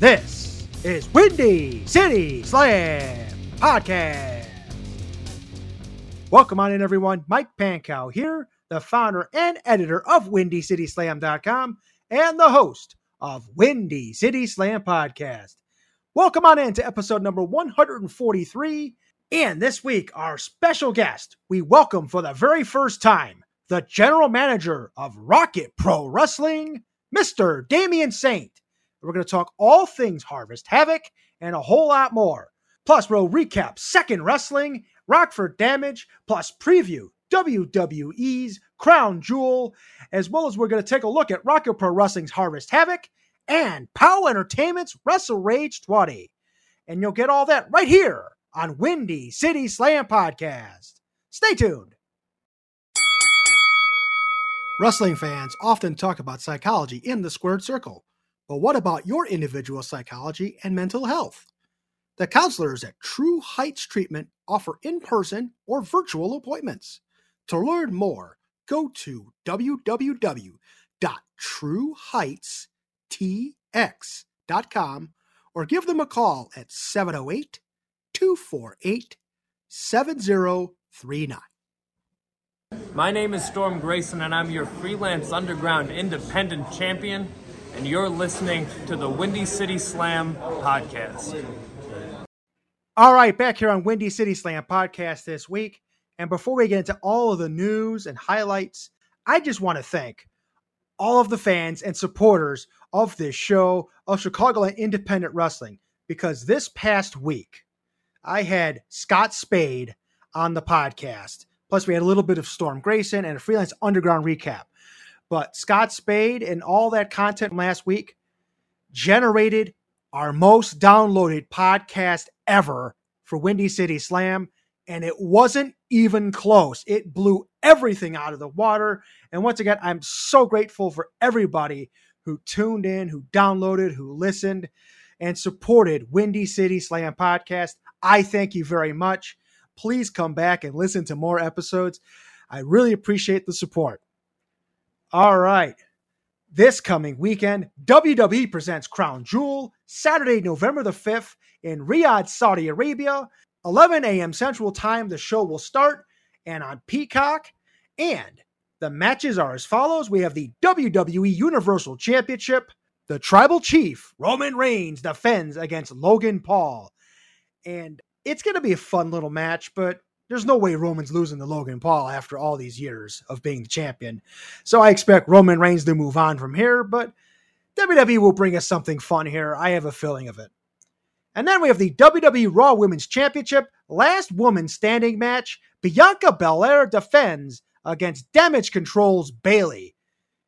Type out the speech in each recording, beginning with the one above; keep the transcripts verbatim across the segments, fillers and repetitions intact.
this is Windy City Slam Podcast. Welcome on in, everyone. Mike Pankow here, the founder and editor of Windy City Slam dot com and the host of Windy City Slam Podcast. Welcome on in to episode number one forty-three. And this week, our special guest, we welcome for the very first time, the general manager of Rocket Pro Wrestling, Mister Damian Saint. We're going to talk all things Harvest Havoc and a whole lot more. Plus, we'll recap Second Wrestling, Rockford Damage, plus preview W W E's Crown Jewel, as well as we're going to take a look at Rocket Pro Wrestling's Harvest Havoc and P O W Entertainment's WrestleRage twenty. And you'll get all that right here on Windy City Slam Podcast. Stay tuned. Wrestling fans often talk about psychology in the squared circle, but what about your individual psychology and mental health? The counselors at True Heights Treatment offer in-person or virtual appointments. To learn more, go to w w w dot true heights t x dot com or give them a call at seven oh eight, two four eight, seven oh three nine. My name is Storm Grayson, and I'm your freelance underground independent champion, and you're listening to the Windy City Slam Podcast. All right, back here on Windy City Slam Podcast this week. And before we get into all of the news and highlights, I just want to thank all of the fans and supporters of this show of Chicagoland Independent Wrestling, because this past week I had Scott Spade on the podcast. Plus, we had a little bit of Storm Grayson and a freelance underground recap. But Scott Spade and all that content from last week generated our most downloaded podcast ever for Windy City Slam. And it wasn't even close. It blew everything out of the water. And once again, I'm so grateful for everybody who tuned in, who downloaded, who listened, and supported Windy City Slam Podcast. I thank you very much. Please come back and listen to more episodes. I really appreciate the support. All right. This coming weekend, W W E presents Crown Jewel, Saturday, November the fifth in Riyadh, Saudi Arabia. eleven a.m. Central Time, the show will start, and on Peacock. And the matches are as follows. We have the W W E Universal Championship. The Tribal Chief, Roman Reigns, defends against Logan Paul. And it's going to be a fun little match, but there's no way Roman's losing to Logan Paul after all these years of being the champion. So I expect Roman Reigns to move on from here, but W W E will bring us something fun here. I have a feeling of it. And then we have the W W E Raw Women's Championship, last woman standing match. Bianca Belair defends against Damage Control's Bayley.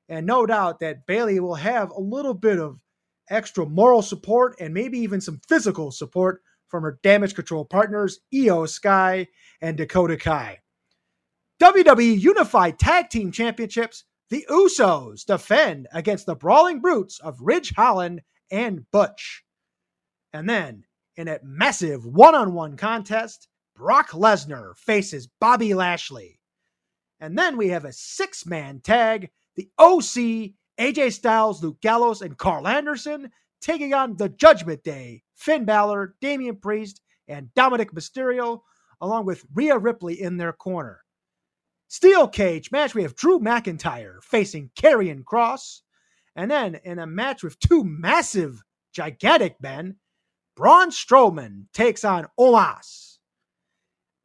And no doubt that Bayley will have a little bit of extra moral support and maybe even some physical support from her Damage Control partners, Io Sky and Dakota Kai. W W E Unified Tag Team Championships, the Usos defend against the Brawling Brutes of Ridge Holland and Butch. And then, in a massive one-on-one contest, Brock Lesnar faces Bobby Lashley. And then we have a six-man tag, the O C, A J Styles, Luke Gallows, and Carl Anderson, taking on the Judgment Day, Finn Balor, Damian Priest, and Dominic Mysterio, along with Rhea Ripley in their corner. Steel cage match, we have Drew McIntyre facing Karrion Kross. And then in a match with two massive, gigantic men, Braun Strowman takes on Omos.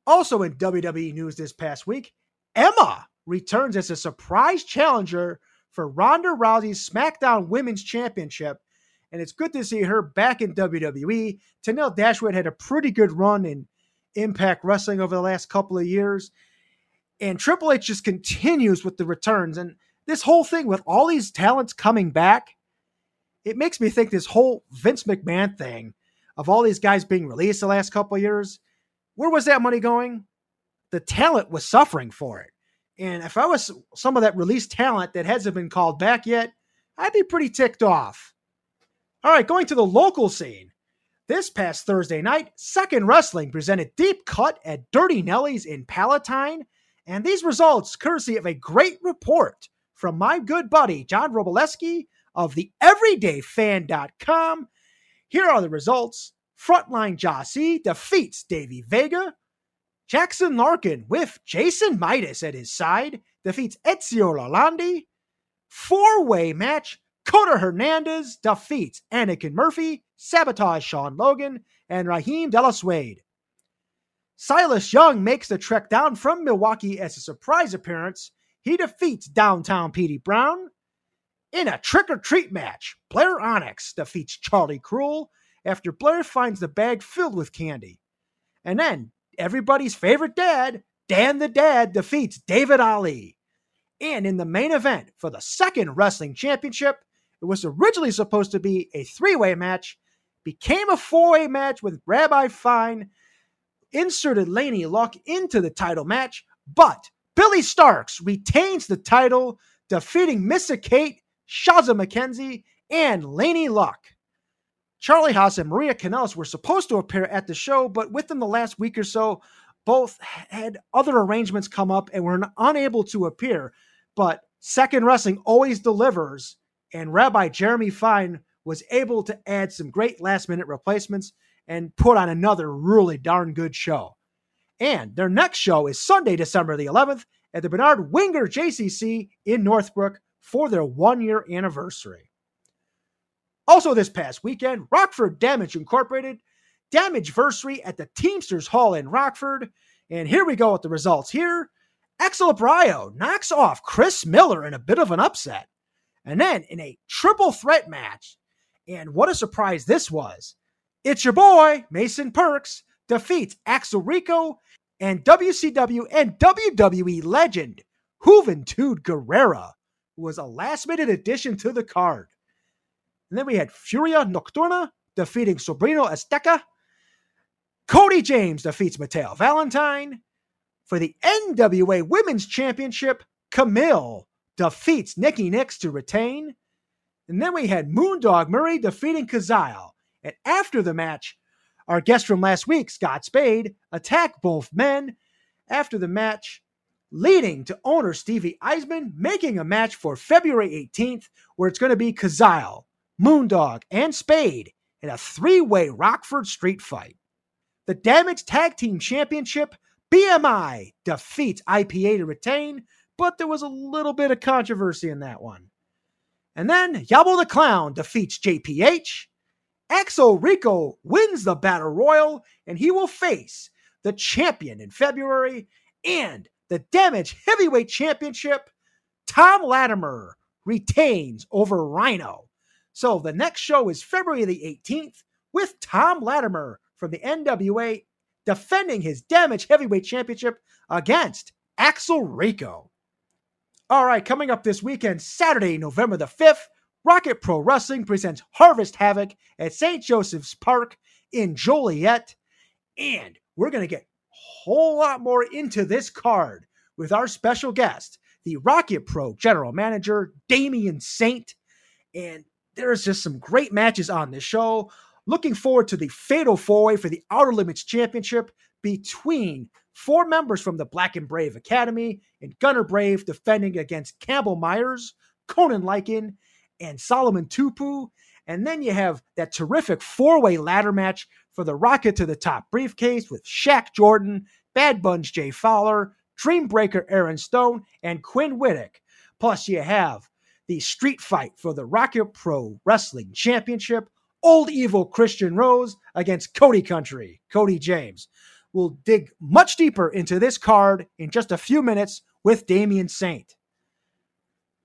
Also in W W E news this past week, Emma returns as a surprise challenger for Ronda Rousey's SmackDown Women's Championship. And it's good to see her back in W W E. Tenille Dashwood had a pretty good run in Impact Wrestling over the last couple of years. And Triple H just continues with the returns. And this whole thing with all these talents coming back, it makes me think this whole Vince McMahon thing of all these guys being released the last couple of years, where was that money going? The talent was suffering for it. And if I was some of that released talent that hasn't been called back yet, I'd be pretty ticked off. All right, going to the local scene. This past Thursday night, Second Wrestling presented Deep Cut at Dirty Nelly's in Palatine. And these results courtesy of a great report from my good buddy, John Robileski of the everyday fan dot com. Here are the results. Frontline Jossie defeats Davey Vega. Jackson Larkin with Jason Midas at his side defeats Ezio Lalandi. Four-way match. Coda Hernandez defeats Anakin Murphy, Sabotage Sean Logan, and Raheem De La Suede. Silas Young makes the trek down from Milwaukee as a surprise appearance. He defeats Downtown Petey Brown. In a trick-or-treat match, Blair Onyx defeats Charlie Cruel after Blair finds the bag filled with candy. And then, everybody's favorite dad, Dan the Dad, defeats David Ali. And in the main event for the Second Wrestling Championship, it was originally supposed to be a three-way match, became a four-way match with Rabbi Fine, inserted Laney Luck into the title match, but Billy Starks retains the title, defeating Missa Kate, Shaza McKenzie, and Laney Luck. Charlie Haas and Maria Kanellis were supposed to appear at the show, but within the last week or so, both had other arrangements come up and were unable to appear. But Second Wrestling always delivers, and Rabbi Jeremy Fine was able to add some great last-minute replacements and put on another really darn good show. And their next show is Sunday, December the eleventh at the Bernard Winger J C C in Northbrook for their one-year anniversary. Also this past weekend, Rockford Damage Incorporated, Damageversary at the Teamsters Hall in Rockford. And here we go with the results here. Axel Brio knocks off Chris Miller in a bit of an upset. And then in a triple threat match, and what a surprise this was, it's your boy, Mason Perks, defeats Axel Rico and W C W and W W E legend, Juventud Guerrera, who was a last-minute addition to the card. And then we had Furia Nocturna defeating Sobrino Azteca. Cody James defeats Mateo Valentine. For the N W A Women's Championship, Camille defeats Nikki Nix to retain. And then we had Moondog Murray defeating Kazile. And after the match, our guest from last week, Scott Spade, attacked both men after the match, leading to owner Stevie Eisman making a match for February eighteenth, where it's going to be Kazile, Moondog, and Spade in a three-way Rockford street fight. The Damage Tag Team Championship, B M I defeats I P A to retain, but there was a little bit of controversy in that one. And then Yabo the Clown defeats J P H. Axel Rico wins the Battle Royal, and he will face the champion in February. And the Damage Heavyweight Championship, Tom Latimer retains over Rhino. So the next show is February the eighteenth with Tom Latimer from the N W A defending his Damage Heavyweight Championship against Axel Rico. All right, coming up this weekend, Saturday, November the fifth, Rocket Pro Wrestling presents Harvest Havoc at Saint Joseph's Park in Joliet. And we're going to get a whole lot more into this card with our special guest, the Rocket Pro General Manager, Damian Saint. And there's just some great matches on this show. Looking forward to the Fatal four-way for the Outer Limits Championship between four members from the Black and Brave Academy and Gunnar Brave defending against Campbell Myers, Conan Lycan, and Solomon Tupu. And then you have that terrific four-way ladder match for the Rocket to the Top briefcase with Shaq Jordan, Bad Bunch Jay Fowler, Dreambreaker Aaron Stone, and Quinn Whittick. Plus you have the street fight for the Rocket Pro Wrestling Championship, Old Evil Christian Rose against Cody Country, Cody James. We'll dig much deeper into this card in just a few minutes with Damian Saint.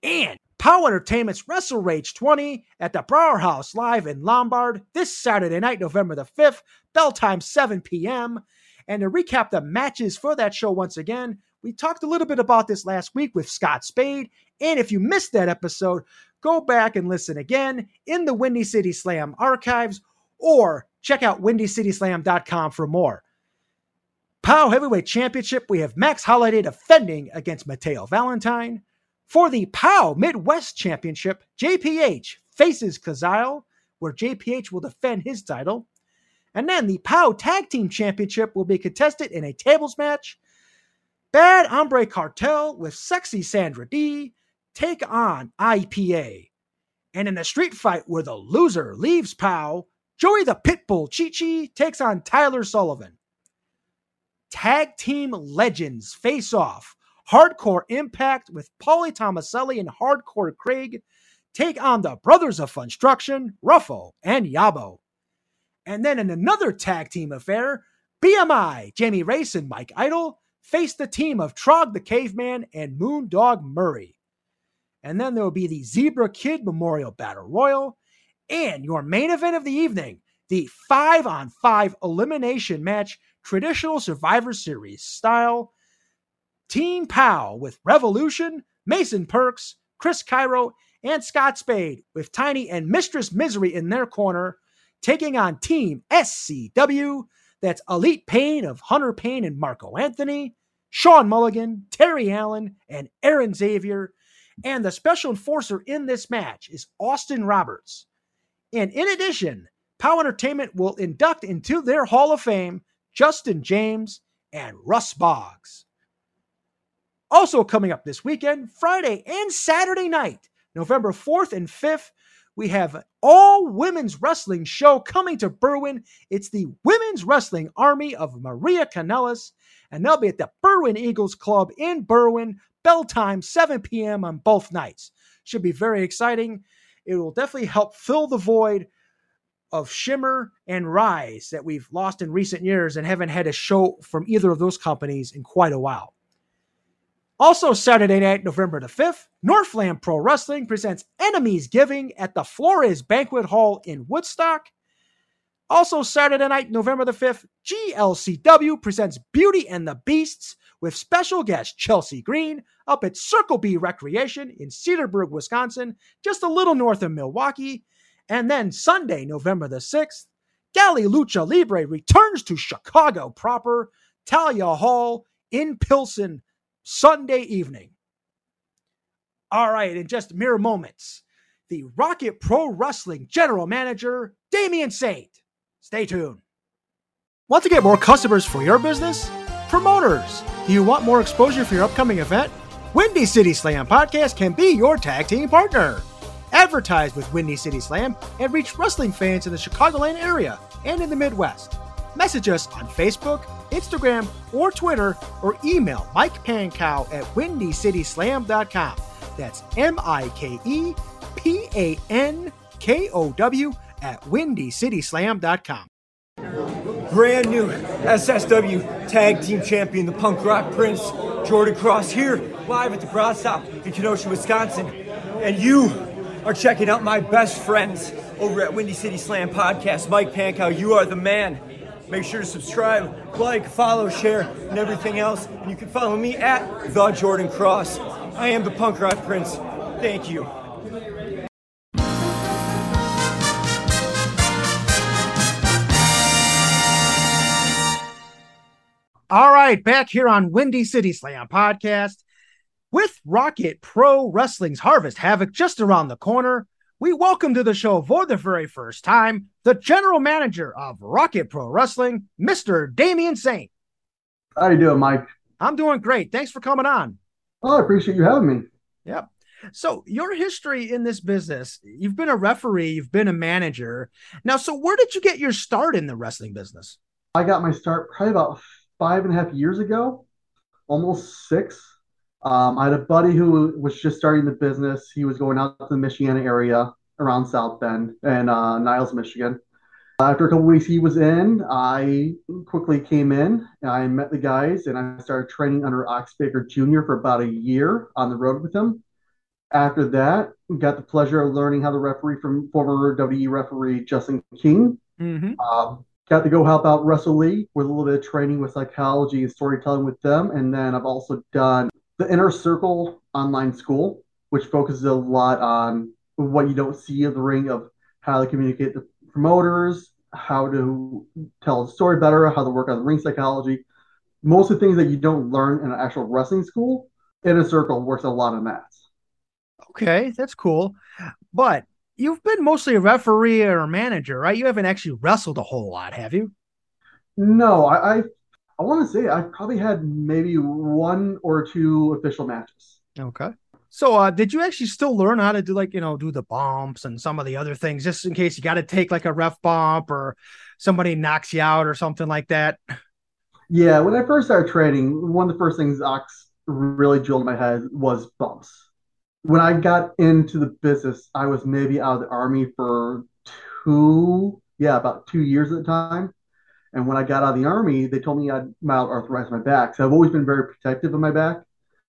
And Power Entertainment's WrestleRage twenty at the Brower House Live in Lombard this Saturday night, November the fifth, bell time seven p.m. And to recap the matches for that show once again, we talked a little bit about this last week with Scott Spade. And if you missed that episode, go back and listen again in the Windy City Slam archives, or check out Windy City Slam dot com for more. P O W Heavyweight Championship, we have Max Holliday defending against Mateo Valentine. For the P O W Midwest Championship, J P H faces Kazile, where J P H will defend his title. And then the P O W Tag Team Championship will be contested in a tables match. Bad Hombre Cartel with Sexy Sandra Dee take on I P A. And in a street fight where the loser leaves P O W, Joey the Pitbull Chi-Chi takes on Tyler Sullivan. Tag Team Legends face off. Hardcore Impact with Paulie Tomaselli and Hardcore Craig take on the Brothers of Funstruction, Ruffo and Yabo. And then in another tag team affair, B M I, Jamie Race and Mike Idol face the team of Trog the Caveman and Moondog Murray. And then there will be the Zebra Kid Memorial Battle Royal and your main event of the evening, the five on five elimination match, traditional Survivor Series style. Team P O W with Revolution, Mason Perks, Chris Cairo, and Scott Spade with Tiny and Mistress Misery in their corner, taking on Team S C W. That's Elite Payne of Hunter Payne and Marco Anthony, Sean Mulligan, Terry Allen, and Aaron Xavier. And the special enforcer in this match is Austin Roberts. And in addition, P O W Entertainment will induct into their Hall of Fame Justin James and Russ Boggs. Also coming up this weekend, Friday and Saturday night, November fourth and fifth, we have an all-women's wrestling show coming to Berwyn. It's the Women's Wrestling Army of Maria Kanellis, and they'll be at the Berwyn Eagles Club in Berwyn, bell time, seven p.m. on both nights. Should be very exciting. It will definitely help fill the void of Shimmer and Rise that we've lost in recent years and haven't had a show from either of those companies in quite a while. Also Saturday night, November the fifth, Northland Pro Wrestling presents Enemies Giving at the Flores Banquet Hall in Woodstock. Also Saturday night, November the fifth, G L C W presents Beauty and the Beasts with special guest Chelsea Green up at Circle B Recreation in Cedarburg, Wisconsin, just a little north of Milwaukee. And then Sunday, November the sixth, Gally Lucha Libre returns to Chicago proper, Talia Hall in Pilsen, Sunday evening. All right, in just mere moments, the Rocket Pro Wrestling General Manager, Damian Saint. Stay tuned. Want to get more customers for your business? Promoters, do you want more exposure for your upcoming event? Windy City Slam Podcast can be your tag team partner. Advertise with Windy City Slam and reach wrestling fans in the Chicagoland area and in the Midwest. Message us on Facebook, Instagram, or Twitter, or email Mike Pankow at Windy City Slam dot com. That's M I K E P A N K O W at Windy City Slam dot com. Brand new S S W Tag Team Champion, the Punk Rock Prince, Jordan Cross, here live at the Broad Stop in Kenosha, Wisconsin. And you are checking out my best friends over at Windy City Slam Podcast. Mike Pankow, you are the man. Make sure to subscribe, like, follow, share, and everything else. And you can follow me at The Jordan Cross. I am the Punk Rock Prince. Thank you. All right, back here on Windy City Slam Podcast. With Rocket Pro Wrestling's Harvest Havoc just around the corner, we welcome to the show for the very first time the general manager of Rocket Pro Wrestling, Mister Damian Saint. How you doing, Mike? I'm doing great. Thanks for coming on. Oh, I appreciate you having me. Yep. So your history in this business, you've been a referee, you've been a manager. Now, so where did you get your start in the wrestling business? I got my start probably about five and a half years ago, almost six. Um, I had a buddy who was just starting the business. He was going out to the Michiana area around South Bend and uh, Niles, Michigan. After a couple weeks he was in, I quickly came in and I met the guys and I started training under Ox Baker Junior for about a year on the road with him. After that, got the pleasure of learning how to referee from former W W E referee Justin King. Mm-hmm. Um, Got to go help out Wrestle League with a little bit of training with psychology and storytelling with them. And then I've also done the Inner Circle online school, which focuses a lot on what you don't see of the ring, of how to communicate the promoters, how to tell the story better, how to work on the ring psychology. Mostly things that you don't learn in an actual wrestling school. In a circle works a lot of maths. Okay, that's cool. But you've been mostly a referee or a manager, right? You haven't actually wrestled a whole lot, have you? No, I I, I want to say I've probably had maybe one or two official matches. Okay. So uh, did you actually still learn how to do, like, you know, do the bumps and some of the other things, just in case you got to take like a ref bump or somebody knocks you out or something like that? Yeah, when I first started training, one of the first things Ox really drilled in my head was bumps. When I got into the business, I was maybe out of the Army for two, yeah, about two years at the time. And when I got out of the Army, they told me I had mild arthritis in my back. So I've always been very protective of my back.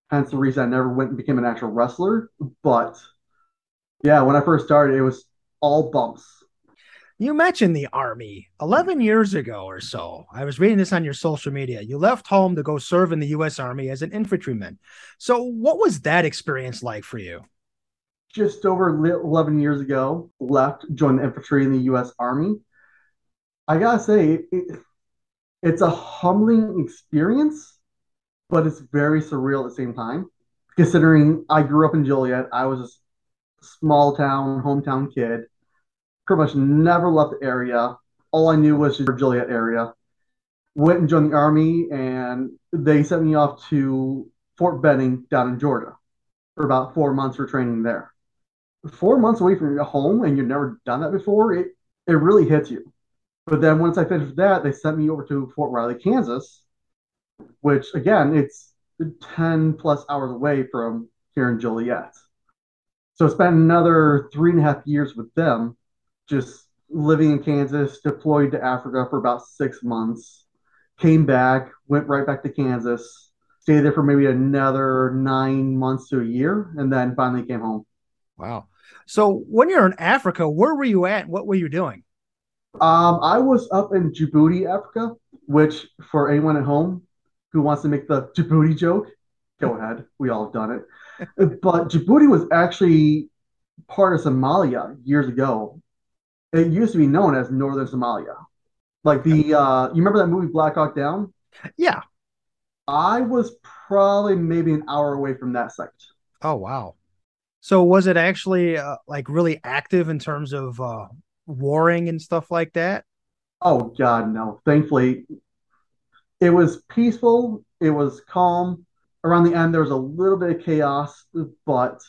Hence the reason I never went and became an actual wrestler. But yeah, when I first started, it was all bumps. You mentioned the Army eleven years ago or so. I was reading this on your social media. You left home to go serve in the U S Army as an infantryman. So what was that experience like for you? Just over eleven years ago, left, joined the infantry in the U S Army. I gotta say, it, it's a humbling experience, but it's very surreal at the same time. Considering I grew up in Joliet, I was a small town, hometown kid. Pretty much never left the area. All I knew was the Joliet area. Went and joined the Army, and they sent me off to Fort Benning down in Georgia for about four months for training there. Four months away from your home, and you've never done that before, it, it really hits you. But then once I finished that, they sent me over to Fort Riley, Kansas, which, again, it's ten-plus hours away from here in Joliet. So I spent another three and a half years with them, just living in Kansas, deployed to Africa for about six months, came back, went right back to Kansas, stayed there for maybe another nine months to a year, and then finally came home. Wow. So when you're in Africa, where were you at? What were you doing? Um, I was up in Djibouti, Africa, which for anyone at home who wants to make the Djibouti joke, go ahead. We all have done it. But Djibouti was actually part of Somalia years ago. It used to be known as Northern Somalia. Like the, uh, you remember that movie Black Hawk Down? Yeah. I was probably maybe an hour away from that site. Oh, wow. So was it actually uh, like really active in terms of uh, warring and stuff like that? Oh, God, no. Thankfully, it was peaceful. It was calm. Around the end, there was a little bit of chaos, but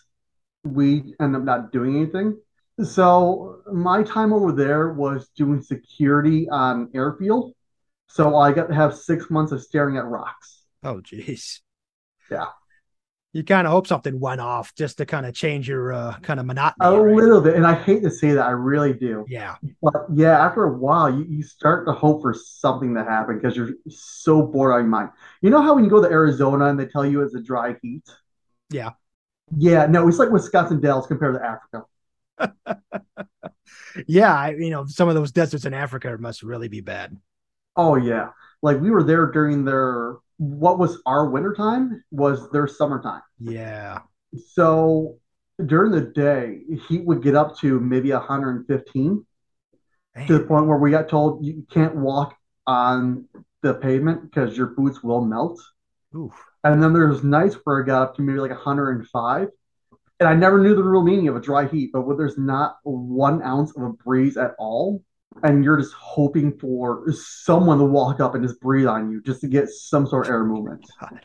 we ended up not doing anything. So my time over there was doing security on airfield. So I got to have six months of staring at rocks. Oh, geez. Yeah. You kind of hope something went off just to kind of change your uh, kind of monotony. A right? little bit. And I hate to say that. I really do. Yeah. But yeah, after a while, you, you start to hope for something to happen because you're so bored out of your mind. You know how when you go to Arizona and they tell you it's a dry heat? Yeah. Yeah. No, it's like Wisconsin Dells compared to Africa. Yeah, I, you know, some of those deserts in Africa must really be bad. Oh, yeah. Like we were there during their, what was our wintertime was their summertime. Yeah. So during the day, heat would get up to maybe one hundred fifteen. Dang. To the point where we got told you can't walk on the pavement because your boots will melt. Oof. And then there's nights where it got up to maybe like one hundred five. And I never knew the real meaning of a dry heat, but when there's not one ounce of a breeze at all, and you're just hoping for someone to walk up and just breathe on you just to get some sort of air movement. God.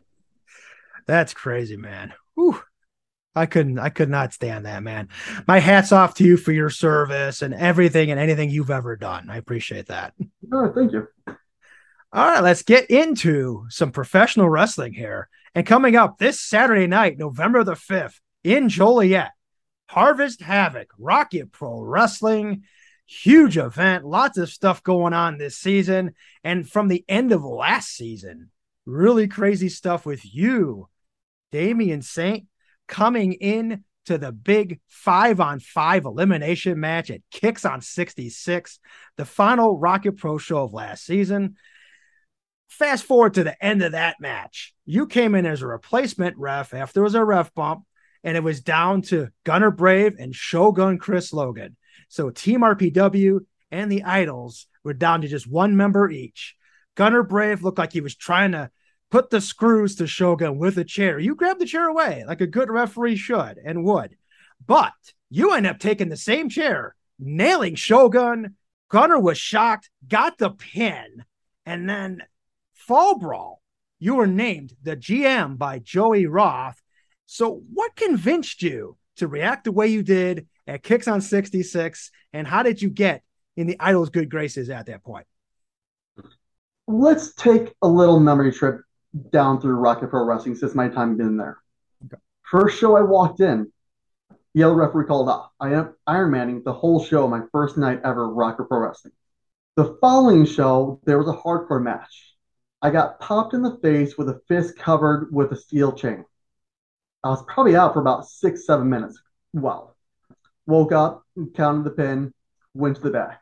That's crazy, man. Whew. I couldn't, I could not stand that, man. My hat's off to you for your service and everything and anything you've ever done. I appreciate that. Oh, thank you. All right, let's get into some professional wrestling here. And coming up this Saturday night, November the fifth, in Joliet, Harvest Havoc, Rocket Pro Wrestling, huge event, lots of stuff going on this season. And from the end of last season, really crazy stuff with you, Damian Saint, coming in to the big five on five elimination match at Kicks on sixty-six, the final Rocket Pro show of last season. Fast forward to the end of that match. You came in as a replacement ref after it was a ref bump. and it was down to Gunner Brave and Shogun Chris Logan. So Team R P W and the Idols were down to just one member each. Gunner Brave looked like he was trying to put the screws to Shogun with a chair. You grab the chair away like a good referee should and would. But you end up taking the same chair, nailing Shogun. Gunner was shocked, got the pin, and then Fall Brawl, you were named the G M by Joey Roth. So what convinced you to react the way you did at Kicks on sixty-six, and how did you get in the Idols' good graces at that point? Let's take a little memory trip down through Rocket Pro Wrestling since my time been there. Okay. First show I walked in, yellow referee called off. I am Iron Manning the whole show, my first night ever Rocket Pro Wrestling. The following show, there was a hardcore match. I got popped in the face with a fist covered with a steel chain. I was probably out for about six, seven minutes. Wow. Woke up, counted the pin, went to the back.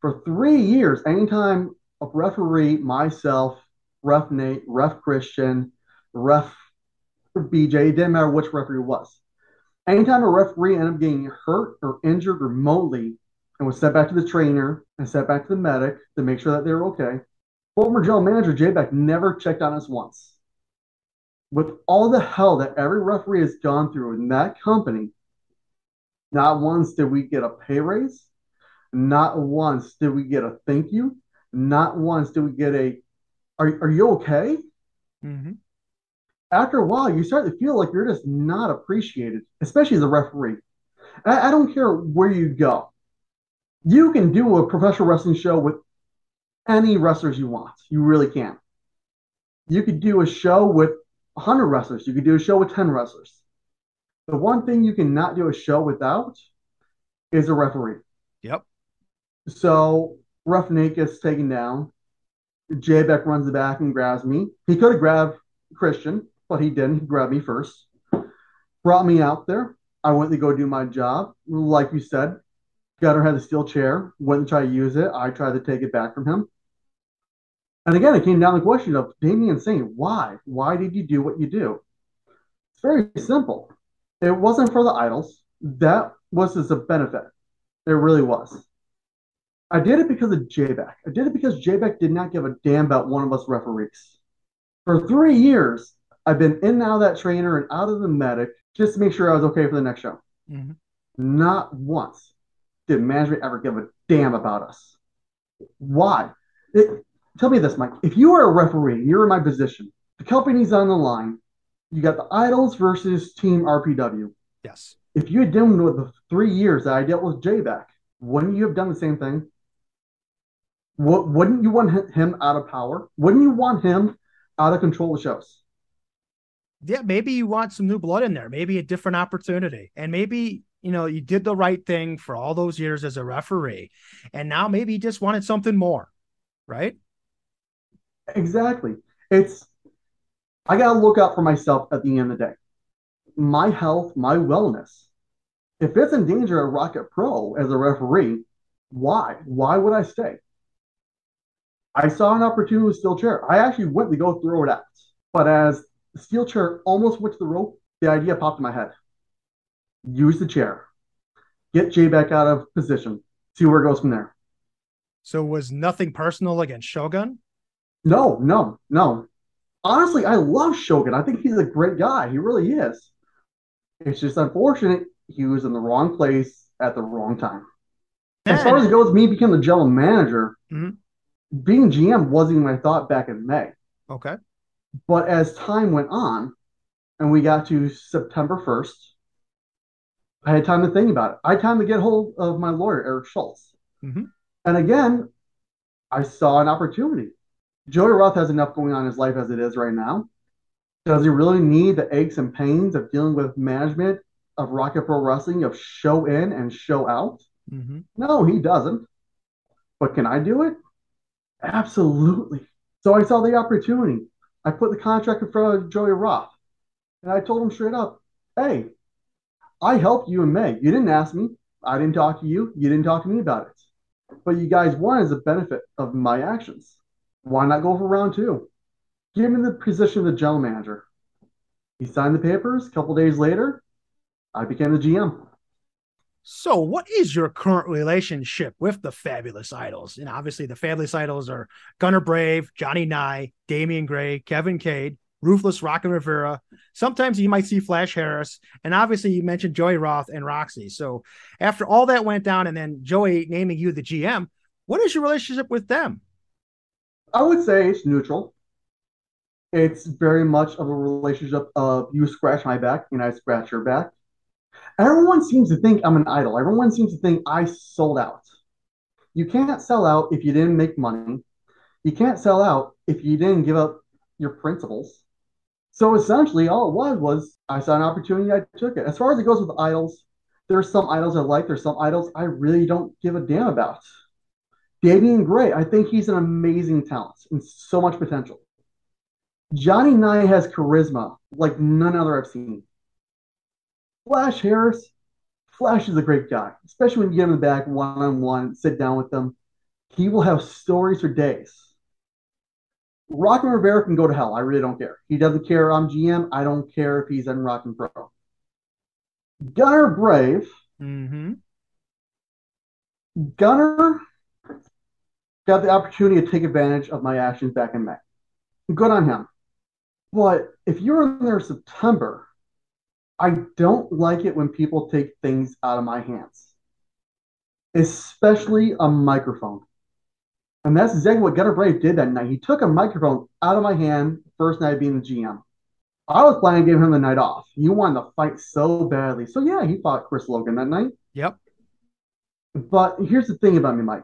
For three years, anytime a referee, myself, Ref Nate, Ref Christian, Ref B J, it didn't matter which referee it was. Anytime a referee ended up getting hurt or injured remotely and was sent back to the trainer and sent back to the medic to make sure that they were okay, former general manager Jay Beck never checked on us once. With all the hell that every referee has gone through in that company, not once did we get a pay raise. Not once did we get a thank you. Not once did we get a, are, are you okay? Mm-hmm. After a while, you start to feel like you're just not appreciated, especially as a referee. I, I don't care where you go. You can do a professional wrestling show with any wrestlers you want. You really can. You could do a show with one hundred wrestlers. You could do a show with ten wrestlers. The one thing you cannot do a show without is a referee. Yep. So Roughneck gets taken down. Jay Beck runs the back and grabs me. He could have grabbed Christian, but he didn't. He grabbed me first. Brought me out there. I went to go do my job. Like you said, Gunner had a steel chair. Went to try to use it. I tried to take it back from him. And again, it came down to the question of Damian saying, why? Why did you do what you do? It's very simple. It wasn't for the Idols. That was as a benefit. It really was. I did it because of J-Beck. I did it because J-Beck did not give a damn about one of us referees. For three years, I've been in and out of that trainer and out of the medic just to make sure I was okay for the next show. Mm-hmm. Not once did management ever give a damn about us. Why? It, tell me this, Mike. If you were a referee and you're in my position, the company's on the line, you got the Idols versus Team R P W. Yes. If you had done with the three years that I dealt with J-Beck, wouldn't you have done the same thing? What, wouldn't you want him out of power? Wouldn't you want him out of control of shows? Yeah, maybe you want some new blood in there, maybe a different opportunity. And maybe, you know, you did the right thing for all those years as a referee. And now maybe you just wanted something more, right? Exactly. It's, I got to look out for myself at the end of the day. My health, my wellness. If it's in danger at Rocket Pro as a referee, why? Why would I stay? I saw an opportunity with steel chair. I actually went to go throw it out. But as the steel chair almost went to the rope, the idea popped in my head. Use the chair. Get Jay back out of position. See where it goes from there. So was nothing personal against Shogun? No, no, no. Honestly, I love Shogun. I think he's a great guy. He really is. It's just unfortunate he was in the wrong place at the wrong time. And as far as it goes, me becoming the general manager, mm-hmm. being G M wasn't my thought back in May. Okay. But as time went on, and we got to September first, I had time to think about it. I had time to get hold of my lawyer, Eric Schultz. Mm-hmm. And again, I saw an opportunity. Joey Roth has enough going on in his life as it is right now. Does he really need the aches and pains of dealing with management of Rocket Pro Wrestling, of show in and show out? Mm-hmm. No, he doesn't. But can I do it? Absolutely. So I saw the opportunity. I put the contract in front of Joey Roth. And I told him straight up, hey, I helped you in May. You didn't ask me. I didn't talk to you. You didn't talk to me about it. But you guys won as a benefit of my actions. Why not go for round two? Give him the position of the general manager. He signed the papers. A couple days later, I became the G M. So what is your current relationship with the Fabulous Idols? And obviously the Fabulous Idols are Gunner Brave, Johnny Nye, Damian Gray, Kevin Cade, Ruthless Rock and Rivera. Sometimes you might see Flash Harris. And obviously you mentioned Joey Roth and Roxy. So after all that went down and then Joey naming you the G M, what is your relationship with them? I would say it's neutral. It's very much of a relationship of you scratch my back and I scratch your back. Everyone seems to think I'm an idol. Everyone seems to think I sold out. You can't sell out if you didn't make money. You can't sell out if you didn't give up your principles. So essentially all it was was I saw an opportunity, I took it. As far as it goes with idols, there's some idols I like. There's some idols I really don't give a damn about. Damian Gray, I think he's an amazing talent and so much potential. Johnny Nye has charisma like none other I've seen. Flash Harris, Flash is a great guy, especially when you get him in the back one-on-one, sit down with them. He will have stories for days. Rock and Rivera can go to hell. I really don't care. He doesn't care I'm G M. I don't care if he's in Rock and Pro. Gunner Brave. Mm-hmm. Gunner got the opportunity to take advantage of my actions back in May. Good on him. But if you're in there in September, I don't like it when people take things out of my hands, especially a microphone. And that's exactly what Gunner Brave did that night. He took a microphone out of my hand the first night being the G M. I was planning on giving him the night off. He wanted to fight so badly. So, yeah, he fought Chris Logan that night. Yep. But here's the thing about me, Mike.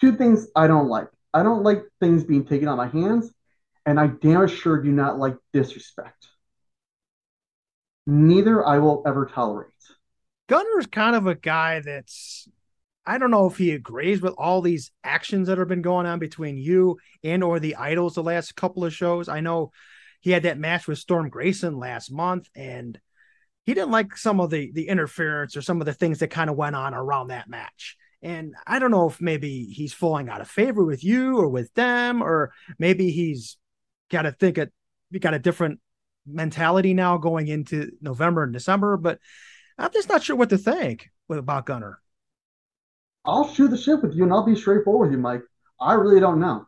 Two things I don't like. I don't like things being taken out of my hands, and I damn sure do not like disrespect. Neither I will ever tolerate. Gunner's kind of a guy that's, I don't know if he agrees with all these actions that have been going on between you and or the Idols the last couple of shows. I know he had that match with Storm Grayson last month, and he didn't like some of the, the interference or some of the things that kind of went on around that match. And I don't know if maybe he's falling out of favor with you or with them, or maybe he's got to think it, got a different mentality now going into November and December, but I'm just not sure what to think about Gunner. I'll shoot the shit with you and I'll be straightforward with you, Mike. I really don't know.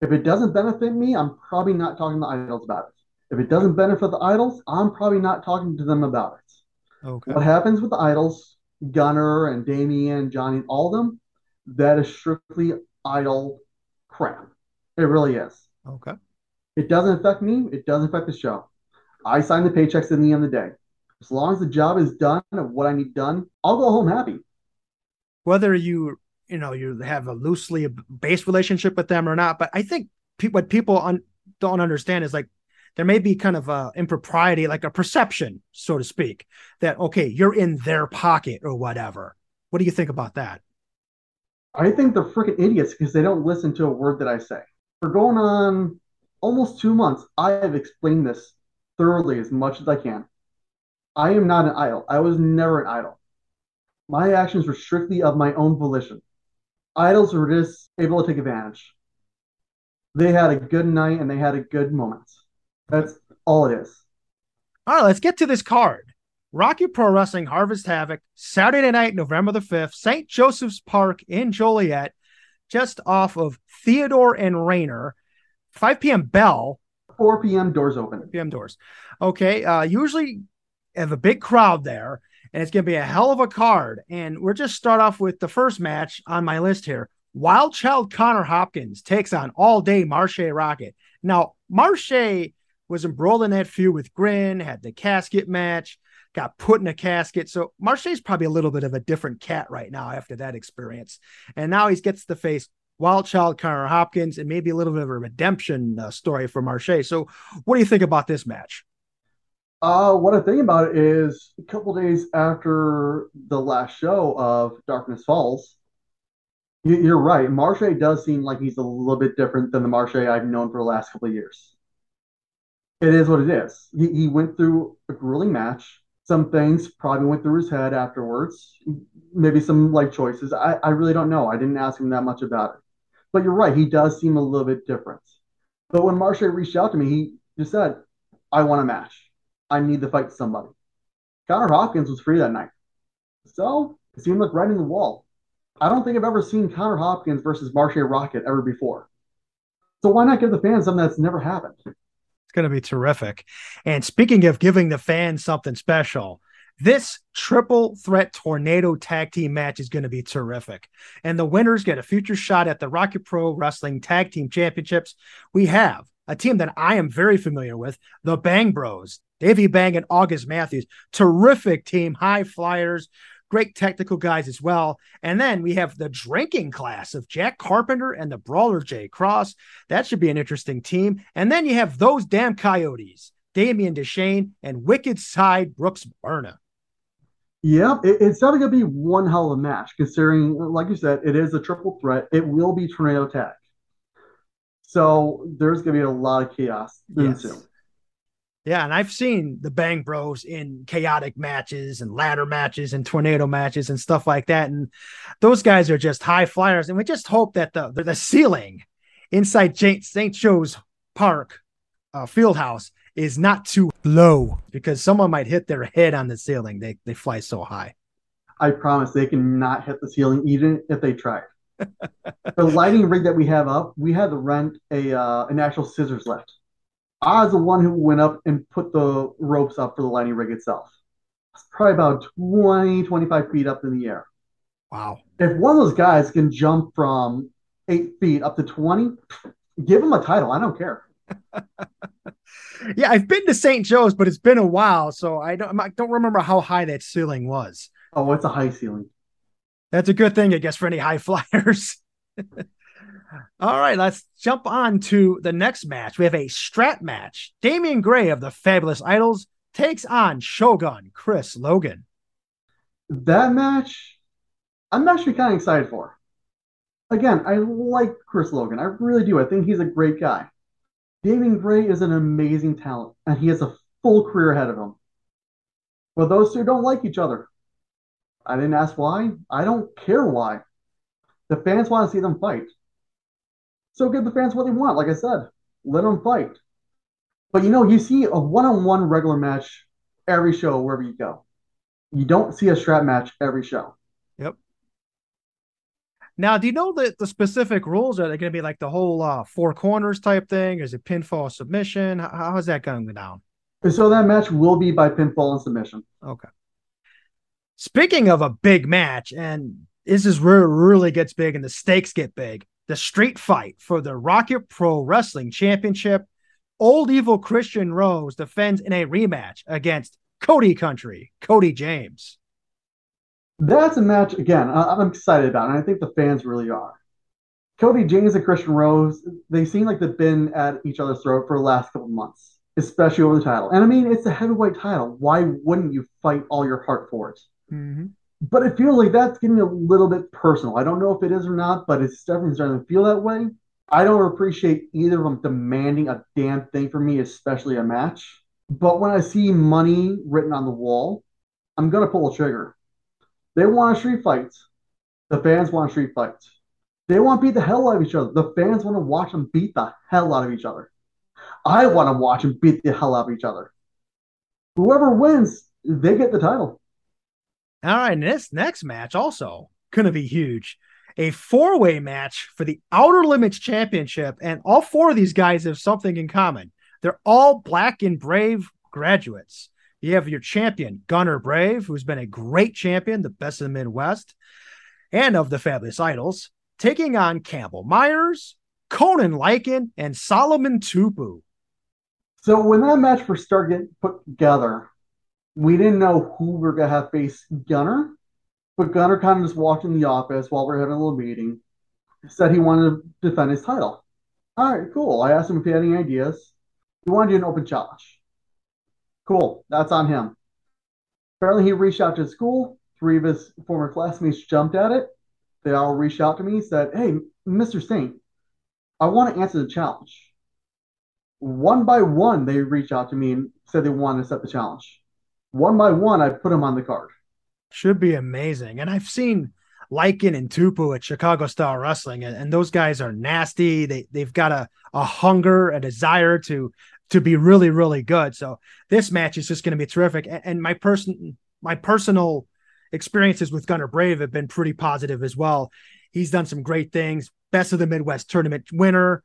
If it doesn't benefit me, I'm probably not talking to the Idols about it. If it doesn't benefit the Idols, I'm probably not talking to them about it. Okay. What happens with the Idols, Gunner and Damian, Johnny, all of them, that is strictly idol crap. It really is. Okay. It doesn't affect me. It doesn't affect the show. I sign the paychecks in the end of the day. As long as the job is done of what I need done, I'll go home happy. Whether you, you know, you have a loosely based relationship with them or not, but I think pe- what people un- don't understand is like there may be kind of a impropriety, like a perception, so to speak, that, okay, you're in their pocket or whatever. What do you think about that? I think they're freaking idiots because they don't listen to a word that I say. We're going on almost two months, I have explained this thoroughly as much as I can. I am not an idol. I was never an idol. My actions were strictly of my own volition. Idols were just able to take advantage. They had a good night and they had a good moment. That's all it is. All right, let's get to this card. Rocket Pro Wrestling Harvest Havoc, Saturday night, November the fifth, Saint Joseph's Park in Joliet, just off of Theodore and Rainer. five p.m. bell. four p.m. doors open. four p.m. doors. Okay. Uh, usually have a big crowd there, and it's going to be a hell of a card. And we'll just start off with the first match on my list here. Wild Child Connor Hopkins takes on All Day Marche Rocket. Now, Marche was embroiled in that feud with Grin, had the casket match, got put in a casket. So Marche's probably a little bit of a different cat right now after that experience. And now he gets the face Wild Child Connor Hopkins, and maybe a little bit of a redemption uh, story for Marche. So what do you think about this match? Uh, what I think about it is a couple days after the last show of Darkness Falls, you, you're right. Marche does seem like he's a little bit different than the Marche I've known for the last couple of years. It is what it is. He, he went through a grueling match. Some things probably went through his head afterwards. Maybe some like choices. I, I really don't know. I didn't ask him that much about it. But you're right, he does seem a little bit different. But when Marche reached out to me, he just said, I want a match. I need to fight somebody. Connor Hawkins was free that night. So it seemed like riding the wall. I don't think I've ever seen Connor Hopkins versus Marche Rocket ever before. So why not give the fans something that's never happened? It's going to be terrific. And speaking of giving the fans something special, this triple threat tornado tag team match is going to be terrific. And the winners get a future shot at the Rocket Pro Wrestling Tag Team Championships. We have a team that I am very familiar with, the Bang Bros, Davey Bang and August Matthews. Terrific team, high flyers. Great technical guys as well. And then we have the drinking class of Jack Carpenter and the Brawler Jay Cross. That should be an interesting team. And then you have those damn Coyotes, Damian Deschain and Wicked Side Brooks Burna. Yep, yeah, it, it's definitely going to be one hell of a match, considering, like you said, it is a triple threat. It will be tornado tag. So there's going to be a lot of chaos yes. soon. Yeah, and I've seen the Bang Bros in chaotic matches and ladder matches and tornado matches and stuff like that. And those guys are just high flyers. And we just hope that the the ceiling inside Saint Joe's Park uh, Fieldhouse is not too low, because someone might hit their head on the ceiling. They they fly so high. I promise they cannot hit the ceiling even if they tried. The lighting rig that we have up, we had to rent a uh, an actual scissors lift. I was the one who went up and put the ropes up for the lighting rig itself. It's probably about twenty, twenty-five feet up in the air. Wow. If one of those guys can jump from eight feet up to twenty, give him a title. I don't care. Yeah, I've been to Saint Joe's, but it's been a while, so I don't, I don't remember how high that ceiling was. Oh, it's a high ceiling. That's a good thing, I guess, for any high flyers. All right, let's jump on to the next match. We have a strap match. Damian Gray of the Fabulous Idols takes on Shogun Chris Logan. That match, I'm actually kind of excited for. Again, I like Chris Logan. I really do. I think he's a great guy. Damian Gray is an amazing talent, and he has a full career ahead of him. But those two don't like each other. I didn't ask why. I don't care why. The fans want to see them fight. So give the fans what they want. Like I said, let them fight. But, you know, you see a one-on-one regular match every show wherever you go. You don't see a strap match every show. Yep. Now, do you know the, the specific rules? Are they going to be like the whole uh, four corners type thing? Is it pinfall submission? How, how is that going down? So that match will be by pinfall and submission. Okay. Speaking of a big match, and this is where it really gets big and the stakes get big, the street fight for the Rocket Pro Wrestling Championship. Old Evil Christian Rose defends in a rematch against Cody Country, Cody James. That's a match, again, I'm excited about, and I think the fans really are. Cody James and Christian Rose, they seem like they've been at each other's throat for the last couple months, especially over the title. And I mean, it's a heavyweight title. Why wouldn't you fight all your heart for it? Mm-hmm. But it feels like that's getting a little bit personal. I don't know if it is or not, but it's definitely starting to feel that way. I don't appreciate either of them demanding a damn thing from me, especially a match. But when I see money written on the wall, I'm going to pull a trigger. They want a street fight. The fans want a street fight. They want to beat the hell out of each other. The fans want to watch them beat the hell out of each other. I want to watch them beat the hell out of each other. Whoever wins, they get the title. All right, and this next match also going to be huge. A four-way match for the Outer Limits Championship, and all four of these guys have something in common. They're all Black and Brave graduates. You have your champion, Gunner Brave, who's been a great champion, the best in the Midwest, and of the Fabulous Idols, taking on Campbell Myers, Conan Lycan, and Solomon Tupu. So when that match first started getting put together, we didn't know who we were going to have face Gunner, but Gunner kind of just walked in the office while we were having a little meeting, said he wanted to defend his title. All right, cool. I asked him if he had any ideas. He wanted to do an open challenge. Cool. That's on him. Apparently, he reached out to his school. Three of his former classmates jumped at it. They all reached out to me and said, hey, Mister Saint, I want to answer the challenge. One by one, they reached out to me and said they wanted to set the challenge. One by one, I put him on the card. Should be amazing. And I've seen Lycan and Tupu at Chicago Style Wrestling, and, and those guys are nasty. They, they've got a, a hunger, a desire to to be really, really good. So this match is just going to be terrific. And, and my person, my personal experiences with Gunnar Brave have been pretty positive as well. He's done some great things. Best of the Midwest tournament winner,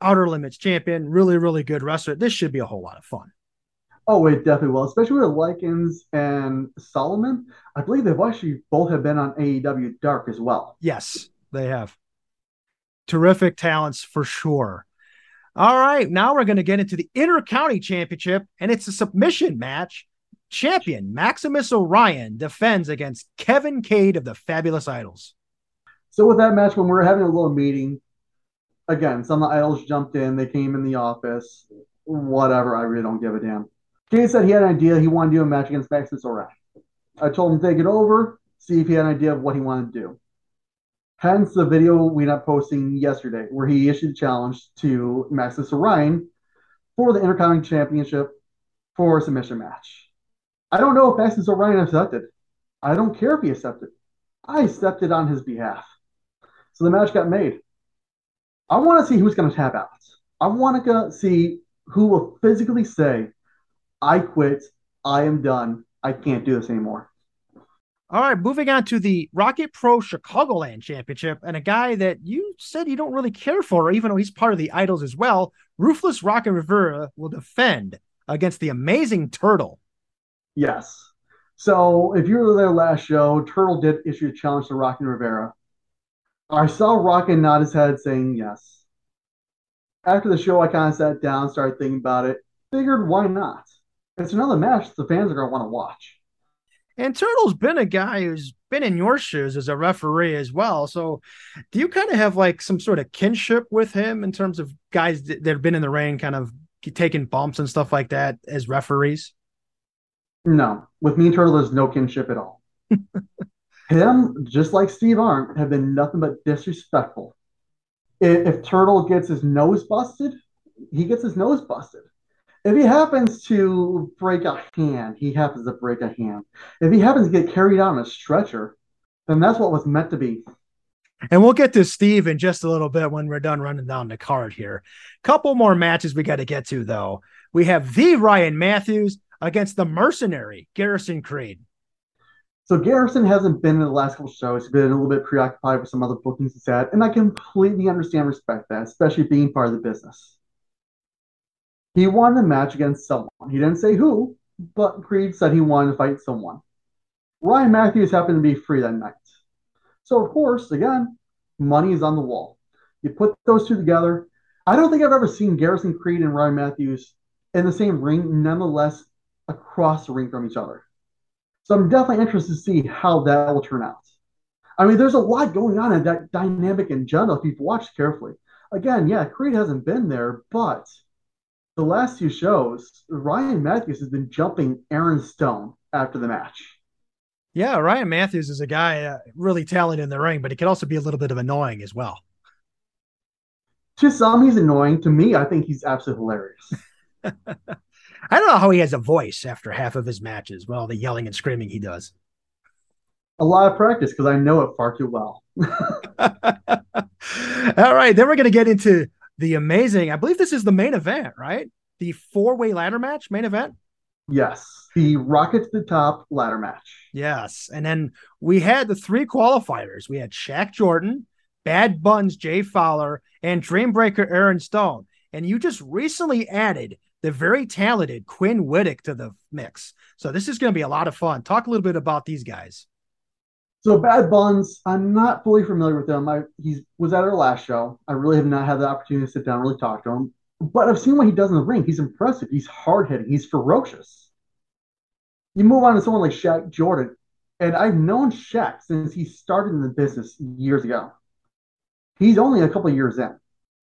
Outer Limits champion, really, really good wrestler. This should be a whole lot of fun. Oh, it definitely will, especially with Likens and Solomon. I believe they've actually both have been on A E W Dark as well. Yes, they have. Terrific talents for sure. All right, now we're going to get into the Inter-County Championship, and it's a submission match. Champion Maximus Orion defends against Kevin Cade of the Fabulous Idols. So with that match, when we were having a little meeting, again, some of the Idols jumped in. They came in the office. Whatever, I really don't give a damn. Cade said he had an idea. He wanted to do a match against Maximus Orion. I told him to take it over, see if he had an idea of what he wanted to do. Hence the video we ended up posting yesterday where he issued a challenge to Maximus Orion for the Intercontinental Championship for a submission match. I don't know if Maximus Orion accepted. I don't care if he accepted. I accepted on his behalf. So the match got made. I want to see who's going to tap out. I want to see who will physically say, I quit, I am done, I can't do this anymore. All right, moving on to the Rocket Pro Chicagoland Championship, and a guy that you said you don't really care for, even though he's part of the Idols as well, Ruthless Rocket Rivera will defend against the Amazing Turtle. Yes. So if you were there last show, Turtle did issue a challenge to Rocket Rivera. I saw Rocket nod his head saying yes. After the show, I kind of sat down, started thinking about it, figured why not? It's another match the fans are going to want to watch. And Turtle's been a guy who's been in your shoes as a referee as well. So do you kind of have like some sort of kinship with him in terms of guys that have been in the ring kind of taking bumps and stuff like that as referees? No. With me and Turtle, there's no kinship at all. Him, just like Steve Arndt, have been nothing but disrespectful. If, if Turtle gets his nose busted, he gets his nose busted. If he happens to break a hand, he happens to break a hand. If he happens to get carried out on a stretcher, then that's what was meant to be. And we'll get to Steve in just a little bit when we're done running down the card here. Couple more matches we got to get to, though. We have the Ryan Matthews against the mercenary, Garrison Creed. So Garrison hasn't been in the last couple shows. He's been a little bit preoccupied with some other bookings he's had, and I completely understand and respect that, especially being part of the business. He won the match against someone. He didn't say who, but Creed said he wanted to fight someone. Ryan Matthews happened to be free that night. So, of course, again, money is on the wall. You put those two together. I don't think I've ever seen Garrison Creed and Ryan Matthews in the same ring, nonetheless, across the ring from each other. So I'm definitely interested to see how that will turn out. I mean, there's a lot going on in that dynamic in general if you've watched carefully. Again, yeah, Creed hasn't been there, but the last few shows, Ryan Matthews has been jumping Aaron Stone after the match. Yeah, Ryan Matthews is a guy uh, really talented in the ring, but he can also be a little bit of annoying as well. To some, he's annoying. To me, I think he's absolutely hilarious. I don't know how he has a voice after half of his matches. Well, the yelling and screaming he does. A lot of practice because I know it far too well. All right. Then we're going to get into the amazing, I believe this is the main event, right? The four-way ladder match, main event? Yes. The Rocket to the Top ladder match. Yes. And then we had the three qualifiers. We had Shaq Jordan, Bad Bun's Jay Fowler, and Dreambreaker Aaron Stone. And you just recently added the very talented Quinn Wittick to the mix. So this is going to be a lot of fun. Talk a little bit about these guys. So Bad Buns, I'm not fully familiar with him. I, he was at our last show. I really have not had the opportunity to sit down and really talk to him. But I've seen what he does in the ring. He's impressive. He's hard-hitting. He's ferocious. You move on to someone like Shaq Jordan, and I've known Shaq since he started in the business years ago. He's only a couple of years in.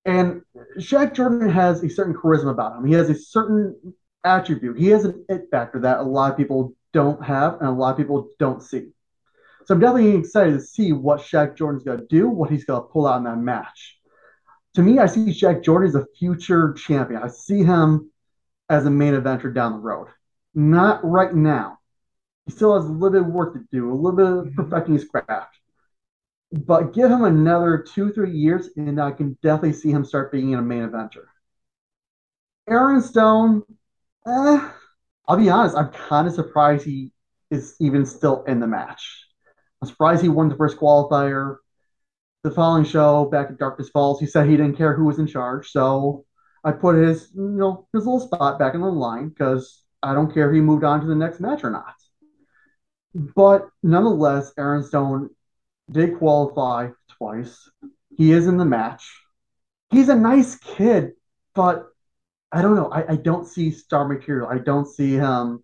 And Shaq Jordan has a certain charisma about him. He has a certain attribute. He has an it factor that a lot of people don't have and a lot of people don't see. So I'm definitely excited to see what Shaq Jordan's going to do, what he's going to pull out in that match. To me, I see Shaq Jordan as a future champion. I see him as a main eventer down the road. Not right now. He still has a little bit of work to do, a little bit of perfecting his craft. But give him another two, three years, and I can definitely see him start being a main eventer. Aaron Stone, eh, I'll be honest, I'm kind of surprised he is even still in the match. I'm surprised he won the first qualifier. The following show, back at Darkness Falls, he said he didn't care who was in charge, so I put his, you know, his little spot back in the line because I don't care if he moved on to the next match or not. But nonetheless, Aaron Stone did qualify twice. He is in the match. He's a nice kid, but I don't know. I, I don't see star material. I don't see him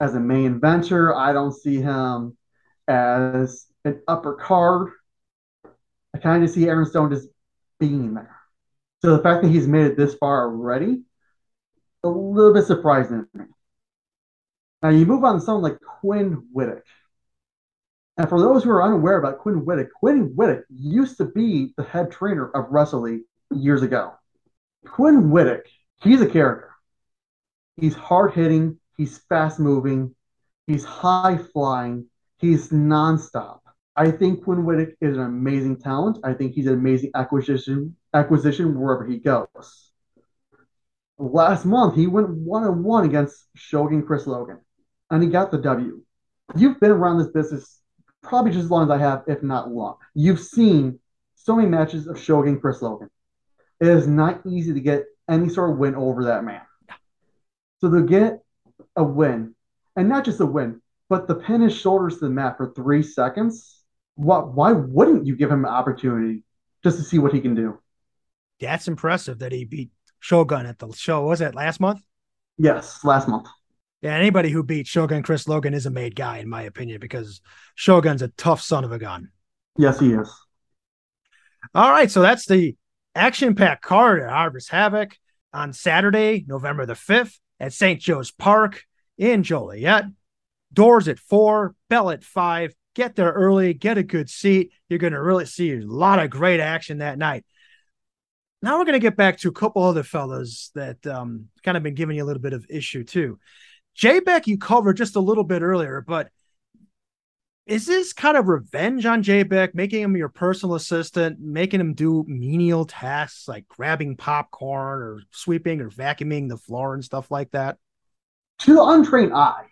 as a main venture. I don't see him as an upper card. I kind of see Aaron Stone just being there. So the fact that he's made it this far already, a little bit surprising to me. Now you move on to someone like Quinn Wittick. And for those who are unaware about Quinn Wittick, Quinn Wittick used to be the head trainer of WrestleLeague years ago. Quinn Wittick, he's a character. He's hard-hitting. He's fast-moving. He's high-flying. He's nonstop. I think Quinn Wittick is an amazing talent. I think he's an amazing acquisition, acquisition wherever he goes. Last month, he went one on one against Shogun Chris Logan, and he got the W. You've been around this business probably just as long as I have, if not long. You've seen so many matches of Shogun Chris Logan. It is not easy to get any sort of win over that man. So to get a win, and not just a win, but to pin his shoulders to the mat for three seconds, what, why wouldn't you give him an opportunity just to see what he can do? That's impressive that he beat Shogun at the show. Was that last month? Yes, last month. Yeah, anybody who beat Shogun Chris Logan is a made guy, in my opinion, because Shogun's a tough son of a gun. Yes, he is. All right, so that's the action-packed card at Harvest Havoc on Saturday, November the fifth, at Saint Joe's Park in Joliet. Doors at four, bell at five. Get there early, get a good seat. You're going to really see a lot of great action that night. Now we're going to get back to a couple other fellas that um, kind of been giving you a little bit of issue, too. Jay Beck, you covered just a little bit earlier, but is this kind of revenge on Jay Beck, making him your personal assistant, making him do menial tasks like grabbing popcorn or sweeping or vacuuming the floor and stuff like that? To the untrained eye,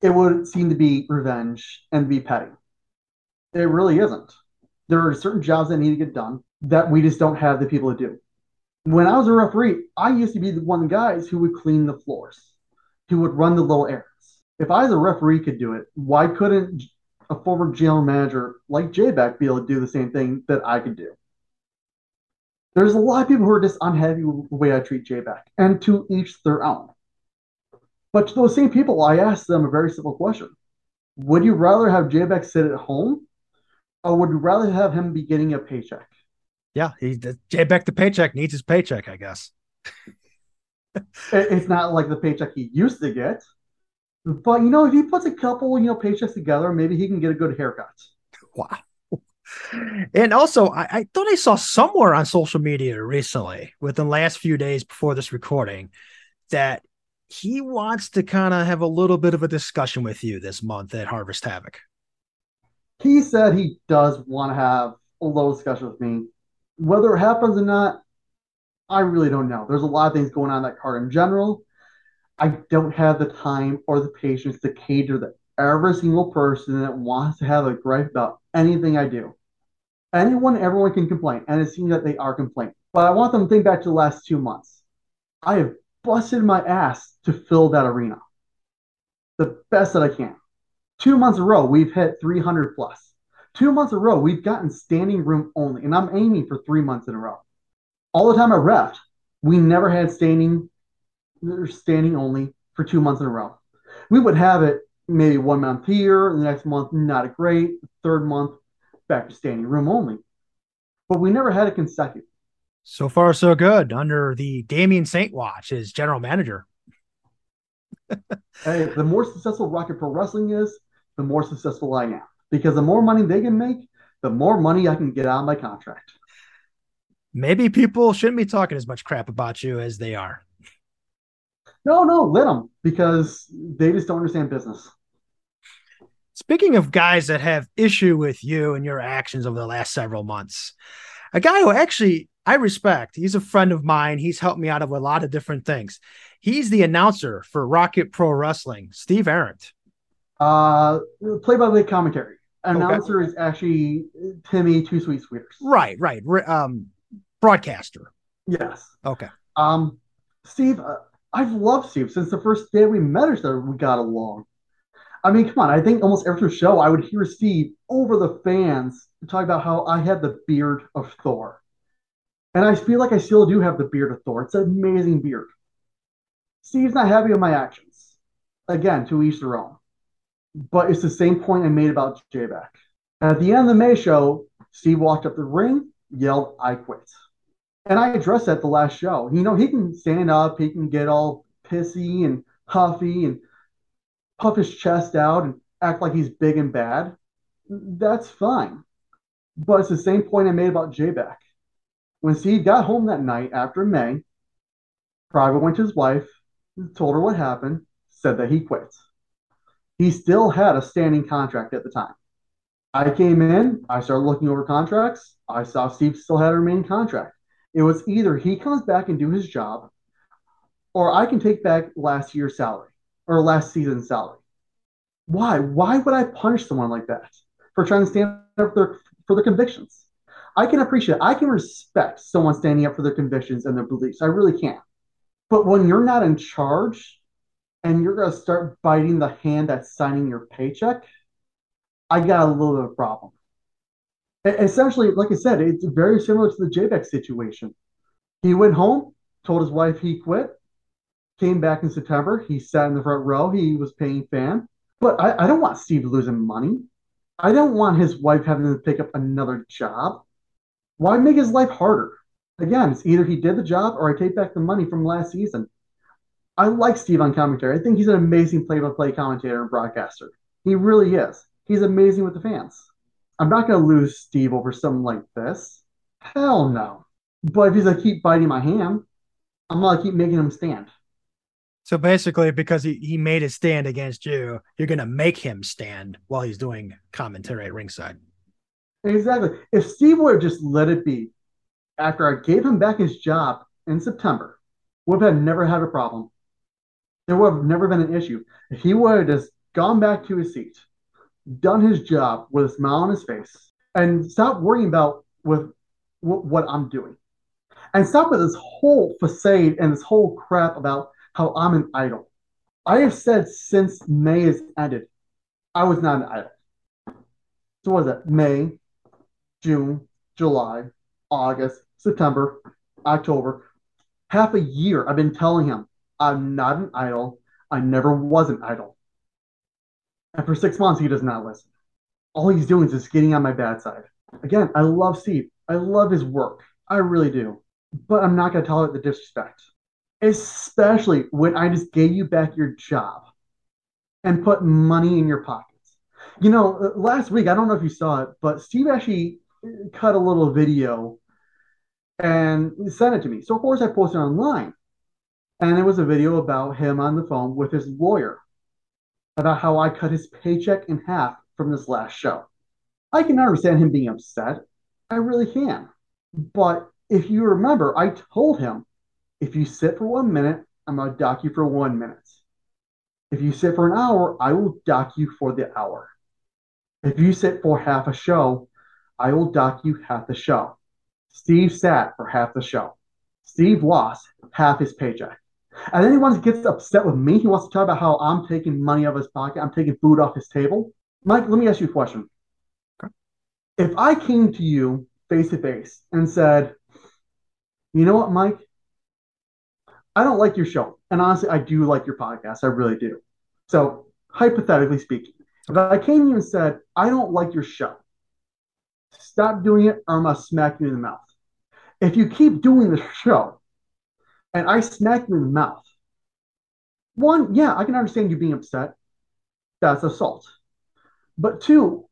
it would seem to be revenge and be petty. It really isn't. There are certain jobs that need to get done that we just don't have the people to do. When I was a referee, I used to be the one of the guys who would clean the floors, who would run the little errands. If I as a referee could do it, why couldn't a former general manager like Jay Beck be able to do the same thing that I could do? There's a lot of people who are just unhappy with the way I treat Jay Beck, and to each their own. But to those same people, I asked them a very simple question. Would you rather have Jay Beck sit at home, or would you rather have him be getting a paycheck? Yeah, he, Jay Beck the paycheck needs his paycheck, I guess. It's not like the paycheck he used to get. But, you know, if he puts a couple, you know, paychecks together, maybe he can get a good haircut. Wow. And also, I, I thought I saw somewhere on social media recently, within the last few days before this recording, that he wants to kind of have a little bit of a discussion with you this month at Harvest Havoc. He said he does want to have a little discussion with me. Whether it happens or not, I really don't know. There's a lot of things going on in that card in general. I don't have the time or the patience to cater to every single person that wants to have a gripe about anything I do. Anyone, everyone can complain, and it seems that they are complaining. But I want them to think back to the last two months. I have busted my ass to fill that arena the best that I can. Two months in a row, we've hit three hundred plus. Two months in a row, we've gotten standing room only, and I'm aiming for three months in a row. All the time I reffed, we never had standing standing only for two months in a row. We would have it maybe one month here, the next month not a great, the third month back to standing room only. But we never had it consecutive. So far, so good under the Damian Saint watch as general manager. Hey, the more successful Rocket Pro Wrestling is, the more successful I am. Because the more money they can make, the more money I can get out of my contract. Maybe people shouldn't be talking as much crap about you as they are. No, no, let them, because they just don't understand business. Speaking of guys that have issue with you and your actions over the last several months, a guy who actually, I respect. He's a friend of mine. He's helped me out of a lot of different things. He's the announcer for Rocket Pro Wrestling, Steve Arendt. Uh, play-by-play commentary. Announcer okay. is actually Timmy Two Sweet Sweeters. Right, right. Um, broadcaster. Yes. Okay. Um, Steve, uh, I've loved Steve since the first day we met or so. We got along. I mean, come on. I think almost every show I would hear Steve over the fans talk about how I had the beard of Thor. And I feel like I still do have the beard of Thor. It's an amazing beard. Steve's not happy with my actions. Again, to each their own. But it's the same point I made about J-Back. And at the end of the May show, Steve walked up the ring, yelled, "I quit." And I addressed that the last show. You know, he can stand up. He can get all pissy and huffy and puff his chest out and act like he's big and bad. That's fine. But it's the same point I made about J-Back. When Steve got home that night after May, Private went to his wife, told her what happened, said that he quit. He still had a standing contract at the time. I came in, I started looking over contracts, I saw Steve still had a remaining contract. It was either he comes back and do his job, or I can take back last year's salary, or last season's salary. Why? Why would I punish someone like that for trying to stand up for their, for their convictions? I can appreciate, I can respect someone standing up for their convictions and their beliefs. I really can. But when you're not in charge and you're going to start biting the hand that's signing your paycheck, I got a little bit of a problem. Essentially, like I said, it's very similar to the J-Back situation. He went home, told his wife he quit, came back in September. He sat in the front row. He was paying fan. But I, I don't want Steve losing money. I don't want his wife having to pick up another job. Why make his life harder? Again, it's either he did the job or I take back the money from last season. I like Steve on commentary. I think he's an amazing play-by-play commentator and broadcaster. He really is. He's amazing with the fans. I'm not going to lose Steve over something like this. Hell no. But if he's going to keep biting my hand, I'm going to keep making him stand. So basically, because he, he made his stand against you, you're going to make him stand while he's doing commentary at ringside. Exactly. If Steve would have just let it be, after I gave him back his job in September, would have never had a problem. There would have never been an issue. He would have just gone back to his seat, done his job with a smile on his face, and stopped worrying about with w- what I'm doing. And stop with this whole facade and this whole crap about how I'm an idol. I have said since May has ended, I was not an idol. So what is that? May, June, July, August, September, October, half a year I've been telling him I'm not an idol. I never was an idol. And for six months, he does not listen. All he's doing is just getting on my bad side. Again, I love Steve. I love his work. I really do. But I'm not going to tolerate the disrespect. Especially when I just gave you back your job and put money in your pockets. You know, last week, I don't know if you saw it, but Steve actually cut a little video and sent it to me. So, of course, I posted it online. And it was a video about him on the phone with his lawyer about how I cut his paycheck in half from this last show. I can understand him being upset. I really can. But if you remember, I told him, if you sit for one minute, I'm going to dock you for one minute. If you sit for an hour, I will dock you for the hour. If you sit for half a show, I will dock you half the show. Steve sat for half the show. Steve lost half his paycheck. And then he wants to get upset with me. He wants to talk about how I'm taking money out of his pocket. I'm taking food off his table. Mike, let me ask you a question. Okay. If I came to you face-to-face and said, you know what, Mike? I don't like your show. And honestly, I do like your podcast. I really do. So hypothetically speaking, if I came to you and said, I don't like your show, stop doing it or I'm going to smack you in the mouth. If you keep doing the show and I smack you in the mouth, one, yeah, I can understand you being upset. That's assault. But two,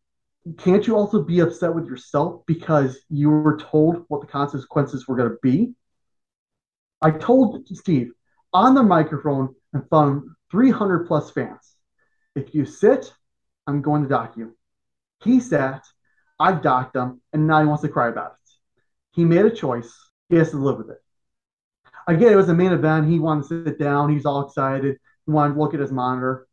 can't you also be upset with yourself because you were told what the consequences were going to be? I told Steve on the microphone in front of three hundred plus fans, if you sit, I'm going to dock you. He sat, I docked him, and now he wants to cry about it. He made a choice. He has to live with it. Again, it was a main event. He wanted to sit down. He's all excited. He wanted to look at his monitor.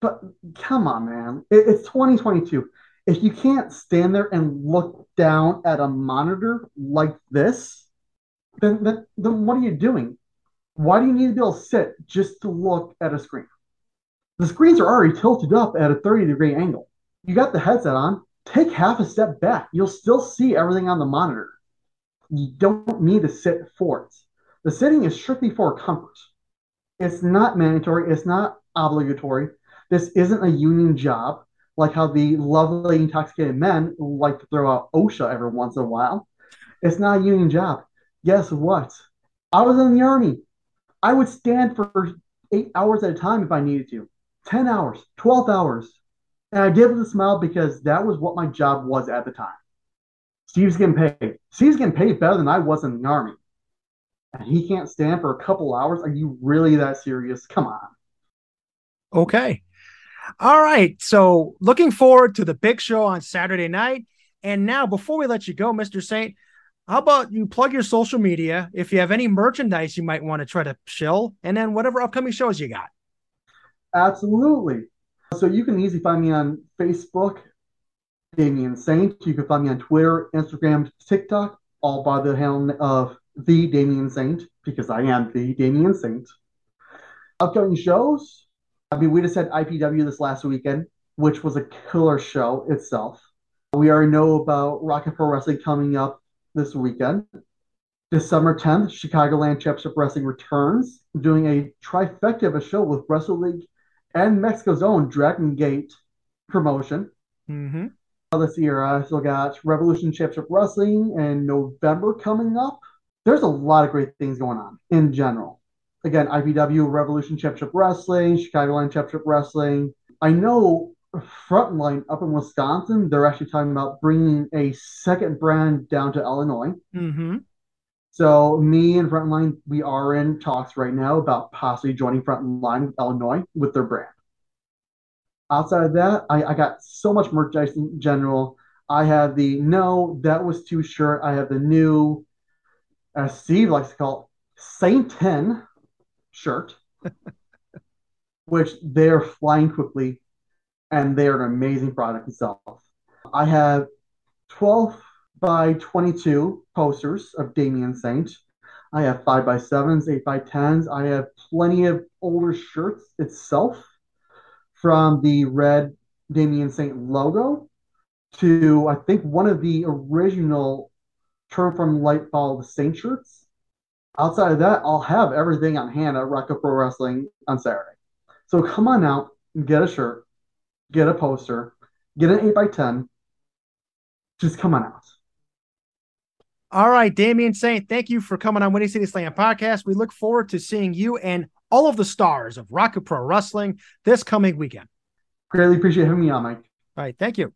But come on, man. It, it's twenty twenty-two. If you can't stand there and look down at a monitor like this, then, then, then what are you doing? Why do you need to be able to sit just to look at a screen? The screens are already tilted up at a thirty-degree angle. You got the headset on. Take half a step back. You'll still see everything on the monitor. You don't need to sit for it. The sitting is strictly for comfort. It's not mandatory. It's not obligatory. This isn't a union job, like how the lovely intoxicated men like to throw out OSHA every once in a while. It's not a union job. Guess what? I was in the Army. I would stand for eight hours at a time if I needed to. ten hours, twelve hours. And I did with a smile because that was what my job was at the time. Steve's getting paid. Steve's getting paid better than I was in the Army. And he can't stand for a couple hours? Are you really that serious? Come on. Okay. All right. So looking forward to the big show on Saturday night. And now, before we let you go, Mister Saint, how about you plug your social media, if you have any merchandise you might want to try to shill, and then whatever upcoming shows you got. Absolutely. So you can easily find me on Facebook, Damian Saint. You can find me on Twitter, Instagram, TikTok, all by the handle of The Damian Saint, because I am The Damian Saint. Upcoming shows. I mean, we just had I P W this last weekend, which was a killer show itself. We already know about Rocket Pro Wrestling coming up this weekend. December tenth, Chicagoland Championship Wrestling returns, doing a trifecta of a show with WrestleRage and Mexico's own Dragon Gate promotion. Mm-hmm. This year, I still got Revolution Championship Wrestling in November coming up. There's a lot of great things going on in general. Again, I P W, Revolution Championship Wrestling, Chicagoland Championship Wrestling. I know Frontline up in Wisconsin, they're actually talking about bringing a second brand down to Illinois. Mm-hmm. So me and Frontline, we are in talks right now about possibly joining Frontline with Illinois with their brand. Outside of that, I, I got so much merchandise in general. I have the No, That Was Too Shirt. I have the new, as Steve likes to call it, Saintin shirt, which they're flying quickly, and they are an amazing product itself. I have twelve by twenty-two posters of Damian Saint. I have five by sevens, eight by tens. I have plenty of older shirts itself, from the red Damian Saint logo to, I think, one of the original Turn From Light Follow the Saint shirts. Outside of that, I'll have everything on hand at Rocket Pro Wrestling on Saturday. So come on out, get a shirt, get a poster, get an eight by ten. Just come on out. All right, Damian Saint, thank you for coming on Windy City Slam Podcast. We look forward to seeing you and all of the stars of Rocket Pro Wrestling this coming weekend. Greatly appreciate having me on, Mike. All right, thank you.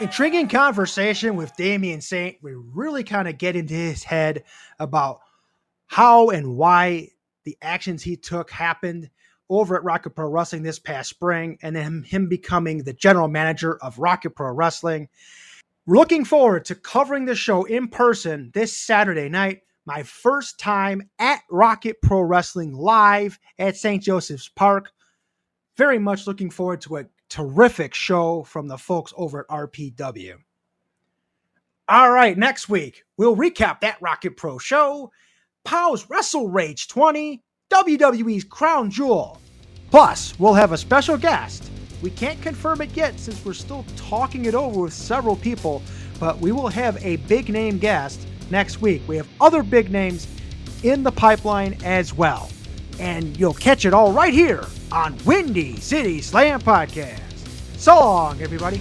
Intriguing conversation with Damian Saint. We really kind of get into his head about how and why the actions he took happened over at Rocket Pro Wrestling this past spring, and then him becoming the general manager of Rocket Pro Wrestling. We're looking forward to covering the show in person this Saturday night, my first time at Rocket Pro Wrestling live at Saint Joseph's Park. Very much looking forward to it. Terrific show from the folks over at R P W. All right, next week, we'll recap that Rocket Pro show, Pow's WrestleRage twenty, W W E's Crown Jewel. Plus, we'll have a special guest. We can't confirm it yet since we're still talking it over with several people, but we will have a big-name guest next week. We have other big names in the pipeline as well. And you'll catch it all right here on Windy City Slam Podcast. So long, everybody.